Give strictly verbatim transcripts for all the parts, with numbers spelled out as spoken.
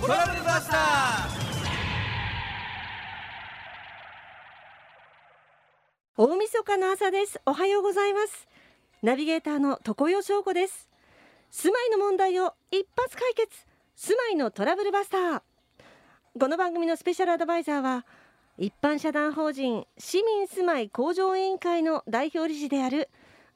トラブルバスター。大晦日の朝です。おはようございます。ナビゲーターの常世翔子です。住まいの問題を一発解決、住まいのトラブルバスター。この番組のスペシャルアドバイザーは一般社団法人市民住まい向上委員会の代表理事である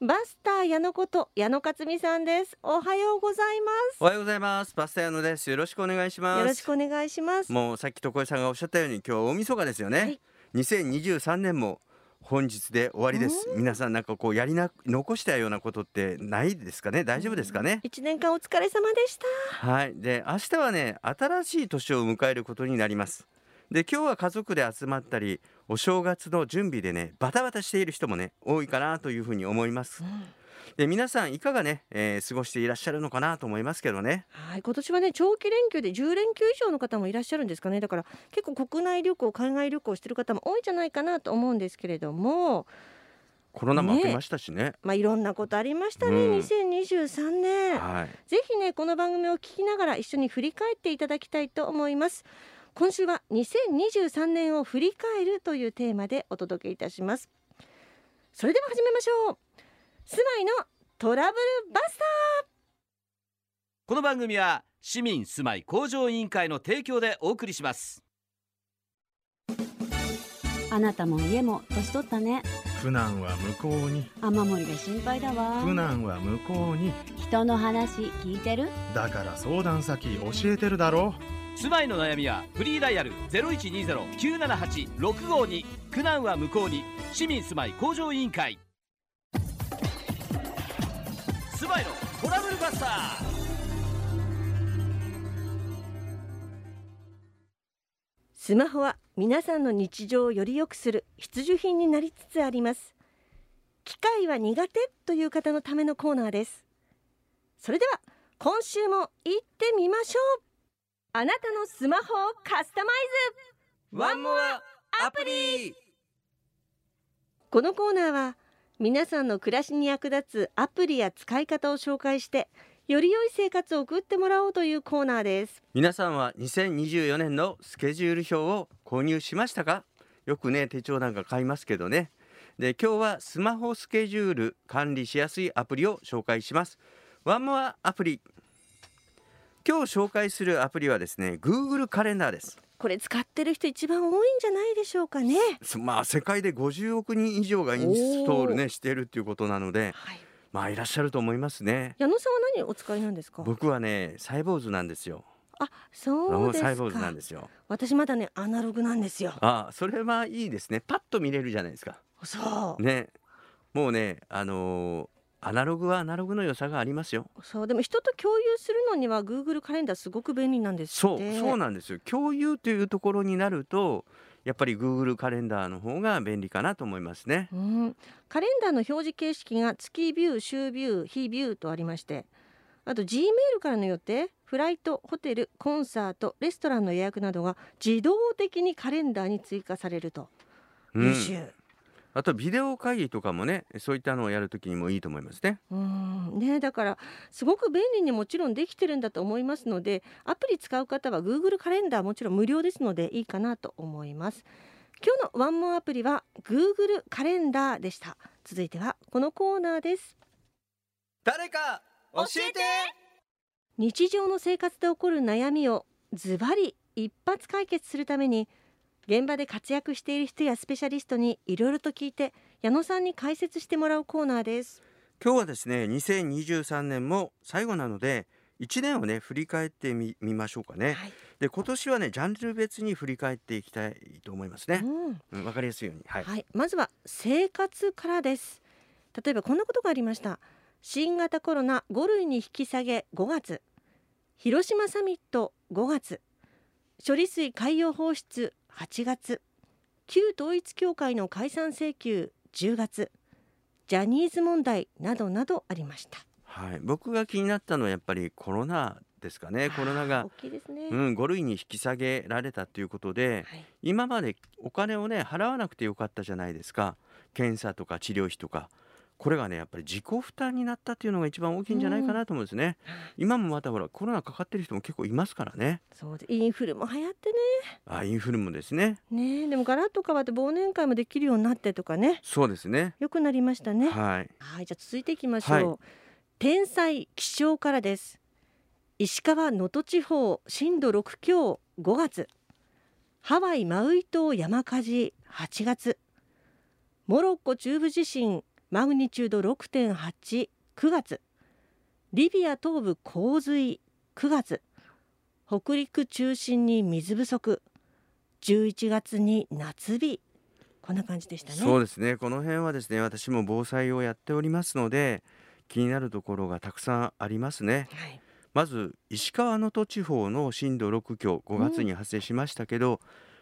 バスター矢野こと矢野克美さんです。おはようございます。おはようございます。バスター矢野です。よろしくお願いします。よろしくお願いします。もうさっき常世さんがおっしゃったように今日は大晦日ですよね、はい、にせんにじゅうさんねんも本日で終わりです。皆さんなんかこうやりな残したようなことってないですかね。大丈夫ですかね。いちねんかんお疲れ様でした。はい。で明日はね新しい年を迎えることになります。で今日は家族で集まったりお正月の準備でねバタバタしている人もね多いかなというふうに思います。うん、で皆さんいかがね、えー、過ごしていらっしゃるのかなと思いますけどね。はい。今年はね長期連休でじゅうれんきゅう以上の方もいらっしゃるんですかね。だから結構国内旅行海外旅行してる方も多いんじゃないかなと思うんですけれども、コロナも明けましたし ね, ね、まあ、いろんなことありましたね、うん、にせんにじゅうさんねん、はい、ぜひねこの番組を聞きながら一緒に振り返っていただきたいと思います。今週はにせんにじゅうさんねんを振り返るというテーマでお届けいたします。それでは始めましょう。住まいのトラブルバスター。この番組は市民住まい向上委員会の提供でお送りします。あなたも家も年取ったね。苦難は向こうに。雨漏りが心配だわ。苦難は向こうに。人の話聞いてる？だから相談先教えてるだろう。住まいの悩みはフリーダイヤル ゼロいちにゼロきゅうななはちろくごに 苦難は向こうに市民住まい向上委員会。住まいのトラブルバスター。スマホは皆さんの日常をより良くする必需品になりつつあります。機械は苦手という方のためのコーナーです。それでは今週も行ってみましょう。あなたのスマホをカスタマイズ、ワンモアアプリ。このコーナーは皆さんの暮らしに役立つアプリや使い方を紹介してより良い生活を送ってもらおうというコーナーです。皆さんはにせんにじゅうよねんのスケジュール表を購入しましたか？よくね手帳なんか買いますけどね。で今日はスマホスケジュール管理しやすいアプリを紹介します。ワンモアアプリ。今日紹介するアプリはですね Google カレンダーです。これ使ってる人一番多いんじゃないでしょうかね。まあ世界でごじゅうおくにん以上がインストールねしているということなので、はい、まあいらっしゃると思いますね。矢野さんは何お使いなんですか？僕はねサイボーズなんですよ。あ、そうですか。サイボーズなんですよ。私まだねアナログなんですよ。あ、それはいいですね。パッと見れるじゃないですか。そうね、もうねあのーアナログはアナログの良さがありますよ。そう、でも人と共有するのには Google カレンダーすごく便利なんですって。そう、そうなんですよ。共有というところになるとやっぱり Google カレンダーの方が便利かなと思いますね。うん、カレンダーの表示形式が月ビュー、週ビュー、日ビューとありまして、あと Gmail からの予定、フライト、ホテル、コンサート、レストランの予約などが自動的にカレンダーに追加されると優秀。うん、あとビデオ会議とかもねそういったのをやるときにもいいと思いますね。うんね、だからすごく便利にもちろんできてるんだと思いますので、アプリ使う方は Google カレンダーもちろん無料ですのでいいかなと思います。今日のワンモアアプリは Google カレンダーでした。続いてはこのコーナーです。誰か教えて。日常の生活で起こる悩みをズバリ一発解決するために現場で活躍している人やスペシャリストにいろいろと聞いて矢野さんに解説してもらうコーナーです。今日はですねにせんにじゅうさんねんも最後なのでいちねんをね振り返ってみ見ましょうかね。はい、で今年はねジャンル別に振り返っていきたいと思いますね。うんうん、分かりやすいように、はいはい、まずは生活からです。例えばこんなことがありました。新型コロナごるいに引き下げごがつ、広島サミットごがつ、処理水海洋放出はちがつ、旧統一教会の解散請求じゅうがつ、ジャニーズ問題などなどありました。はい、僕が気になったのはやっぱりコロナですかね。コロナが大きいですね。うん、ごるいに引き下げられたということで、はい、今までお金をね払わなくてよかったじゃないですか。検査とか治療費とか。これがねやっぱり自己負担になったっていうのが一番大きいんじゃないかなと思うんですね。うん、今もまたほらコロナかかってる人も結構いますからね。そうでインフルも流行ってね。あインフルもですね。ねでもガラッと変わって忘年会もできるようになってとかね。そうですね。良くなりましたね。はい。はいじゃあ続いていきましょう。はい、天災気象からです。石川能登地方震度ろく強ごがつ。ハワイマウイ島山火事はちがつ。モロッコ中部地震マグニチュード ろくてんはち くがつ、リビア東部洪水くがつ、北陸中心に水不足じゅういちがつに夏日、こんな感じでしたね。そうですね。この辺はですね私も防災をやっておりますので気になるところがたくさんありますね。はい、まず石川能登地方の震度ろく強ごがつに発生しましたけど、うん、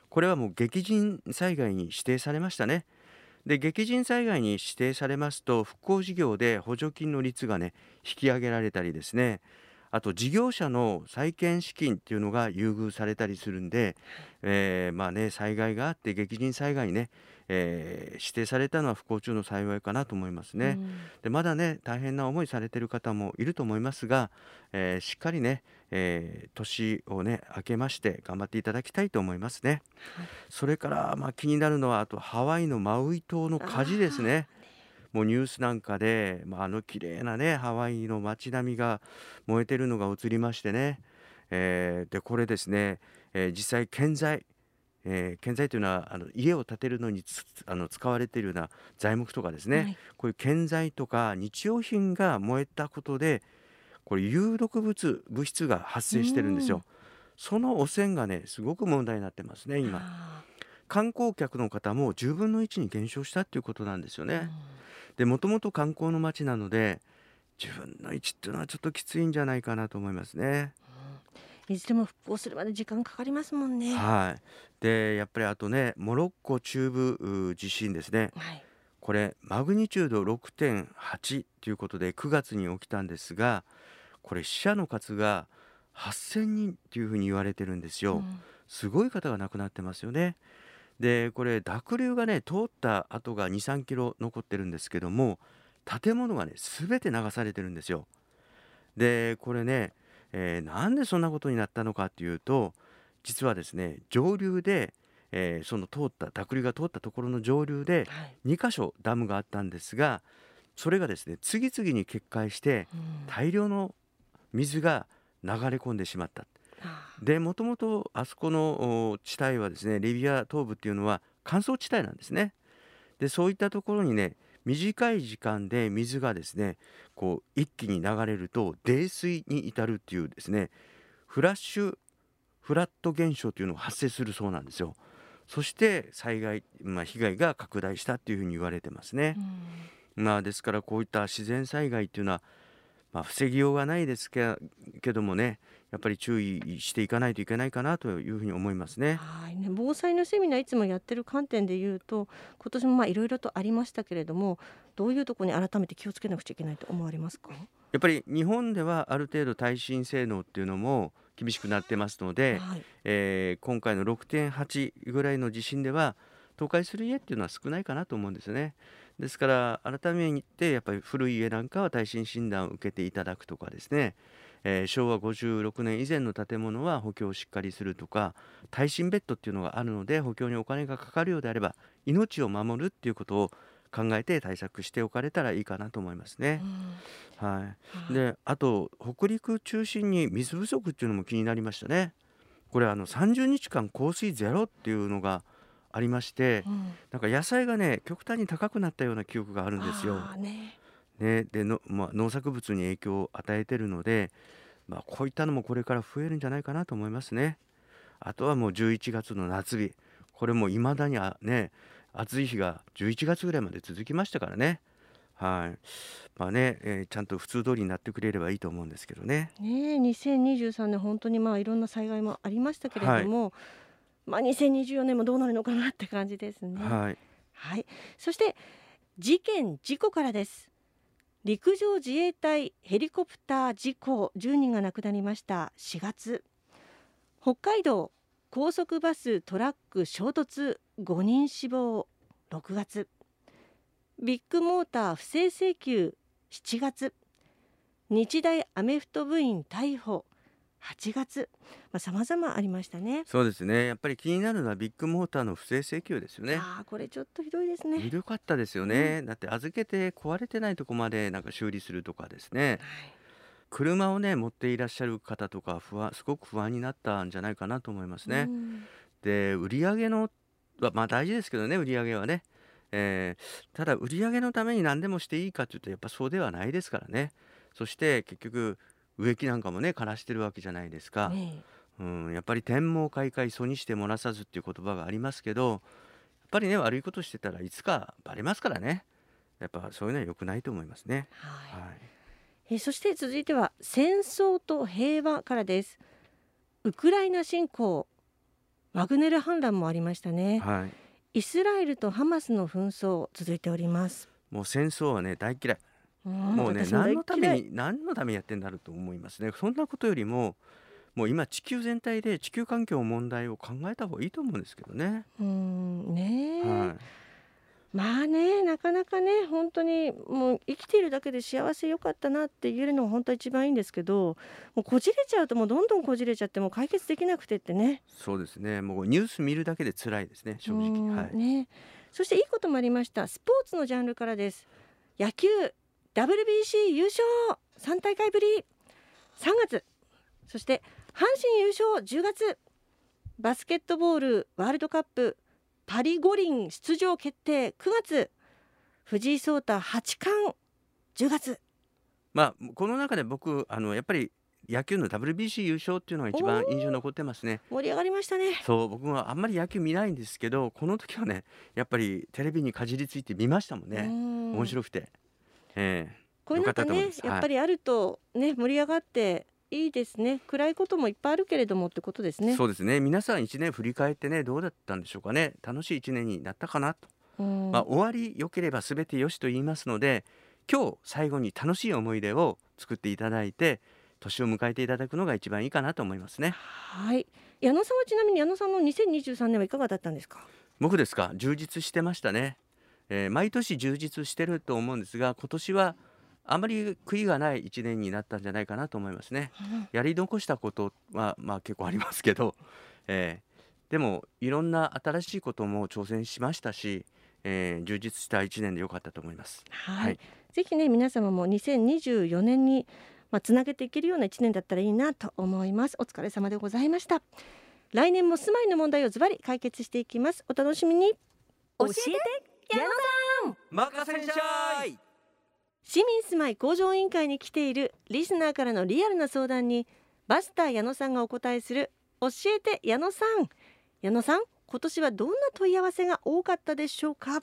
これはもう激甚災害に指定されましたね。で激甚災害に指定されますと復興事業で補助金の率がね引き上げられたりですね、あと事業者の再建資金っていうのが優遇されたりするんで、えー、まあね災害があって激甚災害にね、えー、指定されたのは不幸中の幸いかなと思いますね。うん、でまだね大変な思いされている方もいると思いますが、えー、しっかりね、えー、年をね明けまして頑張っていただきたいと思いますね。はい、それからまあ気になるのはあとハワイのマウイ島の火事ですね。もうニュースなんかで、まあ、あの綺麗なねハワイの街並みが燃えてるのが映りましてね、えー、でこれですね、えー、実際建材、えー、建材というのはあの家を建てるのにつあの使われているような材木とかですね、はい、こういう建材とか日用品が燃えたことでこれ有毒物物質が発生してるんですよ。その汚染がねすごく問題になってますね今。観光客の方もじゅうぶんのいちに減少したということなんですよね。で、もともと観光の街なのでじゅうぶんのいちっていうのはちょっときついんじゃないかなと思いますね。うん、いずれも復興するまで時間かかりますもんね。はい、でやっぱりあとねモロッコ中部地震ですね、はい、これマグニチュード ろくてんはち ということでくがつに起きたんですが、これ死者の数がはっせんにんというふうに言われてるんですよ。うん、すごい方が亡くなってますよね。でこれ濁流がね通った跡が にさんキロ残ってるんですけども建物がね全て流されてるんですよ。でこれね、えー、なんでそんなことになったのかっていうと実はですね上流で、えー、その通った濁流が通ったところの上流でにかしょダムがあったんですが、それがですね次々に決壊して大量の水が流れ込んでしまった。でもともとあそこの地帯はですねリビア東部っていうのは乾燥地帯なんですね。でそういったところにね短い時間で水がですねこう一気に流れると泥水に至るっていうですねフラッシュフラット現象というのが発生するそうなんですよ。そして災害、まあ、被害が拡大したっていうふうに言われてますね。うん、まあですからこういった自然災害っていうのは、まあ、防ぎようがないですけどもねやっぱり注意していかないといけないかなというふうに思いますね。はいね、防災のセミナーいつもやってる観点でいうと今年もまあいろいろとありましたけれどもどういうところに改めて気をつけなくちゃいけないと思われますか？やっぱり日本ではある程度耐震性能っていうのも厳しくなってますので、はいえー、今回の ろくてんはち ぐらいの地震では倒壊する家っていうのは少ないかなと思うんですね。ですから改めてやっぱり古い家なんかは耐震診断を受けていただくとかですね、えー、しょうわごじゅうろくねん以前の建物は補強をしっかりするとか耐震ベッドっていうのがあるので補強にお金がかかるようであれば命を守るっていうことを考えて対策しておかれたらいいかなと思いますね。うん、はい、であと北陸中心に水不足っていうのも気になりましたね。これあのさんじゅうにちかん降水ゼロっていうのがありまして、うん、なんか野菜がね極端に高くなったような記憶があるんですよ。ねね、での、まあ、農作物に影響を与えているので、まあ、こういったのもこれから増えるんじゃないかなと思いますね。あとはもうじゅういちがつの夏日、これもいまだにあ、ね、暑い日がじゅういちがつぐらいまで続きましたからね。はいまあねえー、ちゃんと普通通りになってくれればいいと思うんですけどね。ねえにせんにじゅうさんねん本当にまあいろんな災害もありましたけれども、はいまあ、にせんにじゅうよねんもどうなるのかなって感じですね。はいはい、そして事件事故からです。陸上自衛隊ヘリコプター事故じゅうにんが亡くなりました。しがつ北海道高速バストラック衝突ごにん死亡。ろくがつビッグモーター不正請求しちがつ、日大アメフト部員逮捕はちがつ、まあ、様々ありましたね。そうですね。やっぱり気になるのはビッグモーターの不正請求ですよね。ああ、これちょっとひどいですね。ひどかったですよね、うん、だって預けて壊れてないとこまでなんか修理するとかですね、はい、車をね持っていらっしゃる方とか不安すごく不安になったんじゃないかなと思いますね、うん、で売り上げのまあ大事ですけどね売り上げはね、えー、ただ売り上げのために何でもしていいかというとやっぱそうではないですからね。そして結局植木なんかもね枯らしてるわけじゃないですか、ね、うん、やっぱり天網開会疎にして漏らさずっていう言葉がありますけど、やっぱりね悪いことしてたらいつかバレますからね。やっぱそういうのは良くないと思いますね。はい、はい、えそして続いては戦争と平和からです。ウクライナ侵攻、ワグネル反乱もありましたね、はい、イスラエルとハマスの紛争続いております。もう戦争はね大嫌い、うん、もうね何のために何のためにやってんだろうと思いますね。そんなことよりももう今地球全体で地球環境の問題を考えた方がいいと思うんですけどね。うんね、はい、まあねなかなかね本当にもう生きているだけで幸せよかったなって言えるのが本当は一番いいんですけど、もうこじれちゃうともうどんどんこじれちゃってもう解決できなくてってね。そうですね。もうニュース見るだけで辛いですね正直、はい、ね。そしていいこともありました。スポーツのジャンルからです。野球ダブリュービーシー 優勝さんたいかいぶりさんがつ、そして阪神優勝じゅうがつ、バスケットボールワールドカップパリ五輪出場決定くがつ、藤井聡太八冠じゅうがつ、まあ、この中で僕あのやっぱり野球の ダブリュービーシー 優勝っていうのが一番印象に残ってますね。盛り上がりましたね。そう、僕もあんまり野球見ないんですけどこの時はねやっぱりテレビにかじりついて見ましたもんね。面白くてえー、こういうのがねやっぱりあると、ね、盛り上がっていいですね、はい、暗いこともいっぱいあるけれどもってことですね。そうですね。皆さんいちねん振り返ってねどうだったんでしょうかね。楽しいいちねんになったかなと、まあ、終わり良ければ全てよしと言いますので今日最後に楽しい思い出を作っていただいて年を迎えていただくのが一番いいかなと思いますね。はい、矢野さんはちなみに矢野さんのにせんにじゅうさんねんはいかがだったんですか。僕ですか。充実してましたね。えー、毎年充実してると思うんですが今年はあまり悔いがないいちねんになったんじゃないかなと思いますね、うん、やり残したことは、まあ、結構ありますけど、えー、でもいろんな新しいことも挑戦しましたし、えー、充実したいちねんで良かったと思います、はいはい、ぜひね皆様もにせんにじゅうよねんに、まあ、つなげていけるようないちねんだったらいいなと思います。お疲れ様でございました。来年も住まいの問題をズバリ解決していきます。お楽しみに。教えて矢野さん、任せんしゃい。市民住まい向上委員会に来ているリスナーからのリアルな相談にバスター矢野さんがお答えする教えて矢野さん。矢野さん、今年はどんな問い合わせが多かったでしょうか。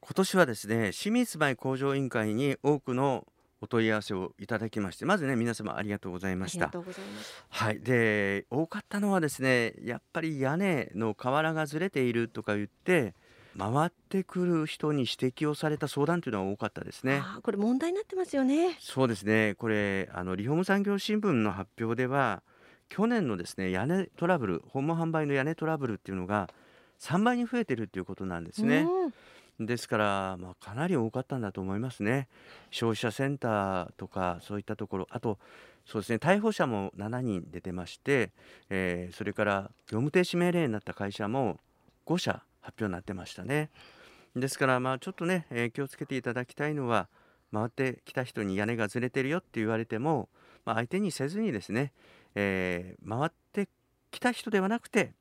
今年はですね、市民住まい向上委員会に多くのお問い合わせをいただきまして、まずね皆様ありがとうございました。ありがとうございます。はい、で多かったのはですね、やっぱり屋根の瓦がずれているとか言って回ってくる人に指摘をされた相談というのは多かったですね。あ、これ問題になってますよね。そうですね。これあのリフォーム産業新聞の発表では去年のですね屋根トラブル、訪問販売の屋根トラブルっていうのがさんばいに増えてるっていうことなんですね、うん、ですから、まあ、かなり多かったんだと思いますね。消費者センターとかそういったところ、あとそうですね逮捕者もしちにん出てまして、えー、それから業務停止命令になった会社もごしゃ発表になってましたね。ですからまあちょっとね、えー、気をつけていただきたいのは回ってきた人に屋根がずれてるよって言われても、まあ、相手にせずにですね、えー、回ってきた人ではなくて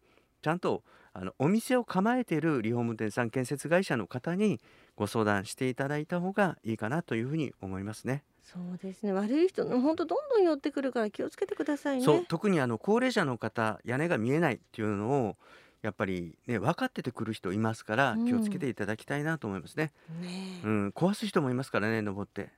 ちゃんとあのお店を構えているリフォーム店さん、建設会社の方にご相談していただいた方がいいかなというふうに思いますね。そうですね。悪い人の本当どんどん寄ってくるから気をつけてくださいね。そう、特にあの高齢者の方、屋根が見えないっていうのをやっぱり、ね、分かっててくる人いますから気をつけていただきたいなと思います ね,、うんねうん、壊す人もいますからね、登って。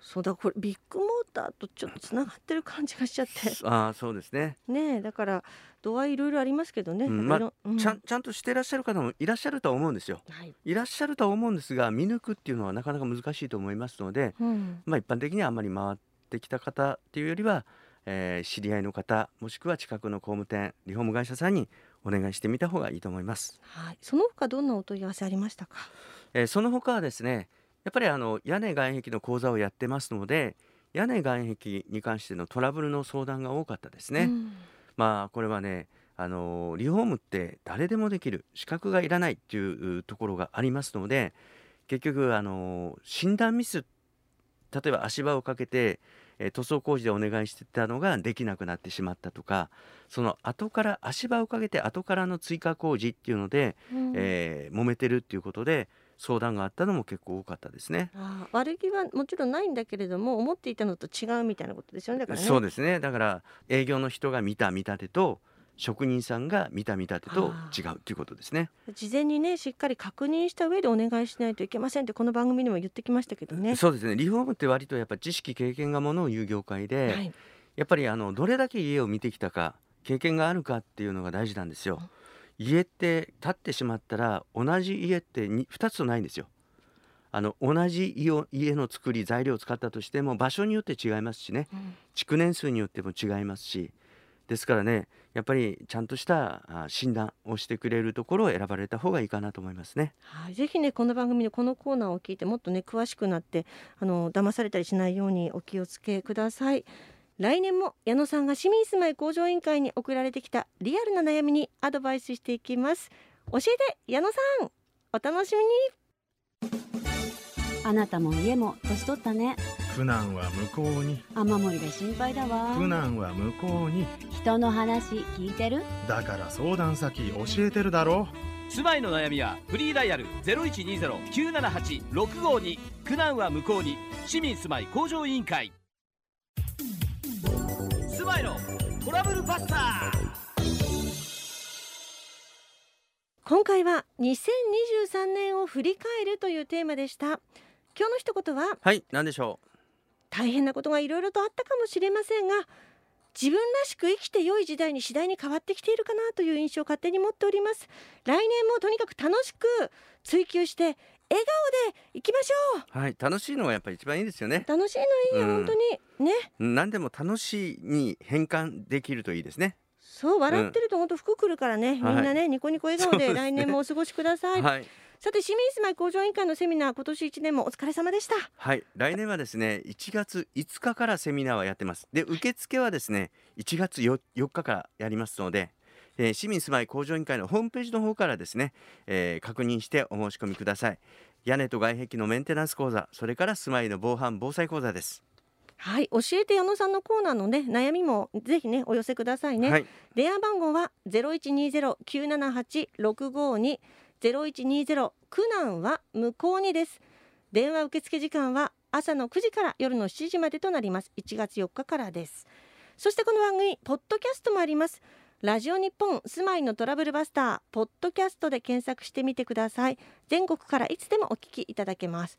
そうだ、これビッグモーターとちょっとつながってる感じがしちゃってあ、そうです ね, ねだから度合いいろいろありますけどね、うんまあうん、ち, ゃちゃんとしてらっしゃる方もいらっしゃるとは思うんですよ、はい、いらっしゃるとは思うんですが見抜くっていうのはなかなか難しいと思いますので、うんまあ、一般的にはあんまり回ってきた方っていうよりは、えー、知り合いの方もしくは近くの工務店、リフォーム会社さんにお願いしてみた方がいいと思います。はい、その他どんなお問い合わせありましたか。えー、その他はですね、やっぱりあの屋根外壁の講座をやってますので、屋根外壁に関してのトラブルの相談が多かったですうね。ん、まあこれはね、あのリフォームって誰でもできる、資格がいらないっていうところがありますので、結局あの診断ミス、例えば足場をかけて、えー塗装工事でお願いしてたのができなくなってしまったとか、その後から足場をかけて後からの追加工事っていうので、うん、えー揉めてるっていうことで相談があったのも結構多かったですね。あー悪気はもちろんないんだけれども、思っていたのと違うみたいなことですよね、だからそうね。ですね。だから営業の人が見た見立てと職人さんが見た見立てと違あうということですね。ー事前にね、しっかり確認した上でお願いしないといけませんって、この番組でも言ってきましたけどね。そうですね。リフォームって割とやっぱ知識経験がものを言う業界はで、い、やっぱりあのどれだけ家を見てきたか経験があるかっていうのが大事なんですよ。家って建ってしまったら同じ家ってにふたつとないんですよ。あの同じ家を家の作り材料を使ったとしても場所によって違いますしね、うん築年数によっても違いますし、ですからね、やっぱりちゃんとしたあ診断をしてくれるところを選ばれた方がいいかなと思いますね。はい、ぜひね、この番組のこのコーナーを聞いてもっとね詳しくなって、あの騙されたりしないようにお気をつけください。来年も矢野さんが市民住まい向上委員会に送られてきたリアルな悩みにアドバイスしていきます。教えて矢野さん、お楽しみに。あなたも家も年取ったね。苦難は向こうに、雨漏りが心配だわ。苦難は向こうに、人の話聞いてる？だから相談先教えてるだろ。住まいの悩みはフリーダイヤル ゼロイチニーゼロ きゅうななはち ろくごに 苦難は向こうに、市民住まい向上委員会。住まいのトラブルバスター。今回はにせんにじゅうさんねんを振り返るというテーマでした。今日の一言は、はい、何でしょ大変なことがいろいろとあったかもしれませんが、自分らしく生きて良い時代に次第に変わってきているかなという印象を勝手に持っております。来年もとにかく楽しく追求して笑顔でいきましょう。う。はい、楽しいのがやっぱり一番いいですよね。楽しいのいうよ、本当ん、にね。何でも楽しいに変換できるといいですね。そう、う笑っん、てると本当服くるからね、みんはい、なねニコニコ笑そ顔うでです来ね。年もお過ごしください。はい。さて、市民住まい向上委員会のセミナー、今年いちねんもお疲れ様でした。はい、来年はですね、いちがついつかからセミナーはやってます。で、受付はですね、いちがつよっかからやりますので、えー市民住まい向上委員会のホームページの方からですね、えー確認してお申し込みください。屋根と外壁のメンテナンス講座、それから住まいの防犯防災講座です。はい、教えて矢野さんのコーナーのね悩みもぜひねお寄せくださいね。はい、電話番号はゼロイチニーゼロ きゅうななはち ろくごに ゼロイチニーゼロ苦難は向こうにです。電話受付時間は朝のくじから夜のしちじまでとなります。いちがつよっかからです。そしてこの番組ポッドキャストもあります。ラジオ日本住まいのトラブルバスターポッドキャストで検索してみてください。全国からいつでもお聞きいただけます。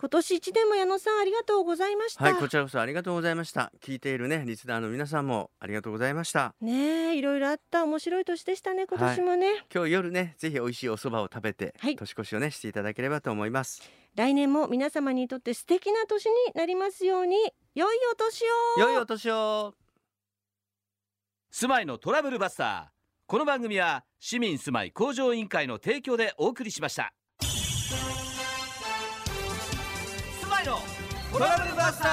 今年一年も矢野さんありがとうございました。はい、こちらこそありがとうございました。聞いているね、リスナーの皆さんもありがとうございました。ねえ、いろいろあった面白い年でしたね、今は年い。もね。今日夜ね、ぜひ美味しいお蕎麦を食べて、はい、年越しをね、していただければと思います。来年も皆様にとって素敵な年になりますように、良いお年を。良いお年を。住まいのトラブルバスター。この番組は市民住まい向上委員会の提供でお送りしました。住まいのトラブルバスタ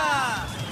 ー。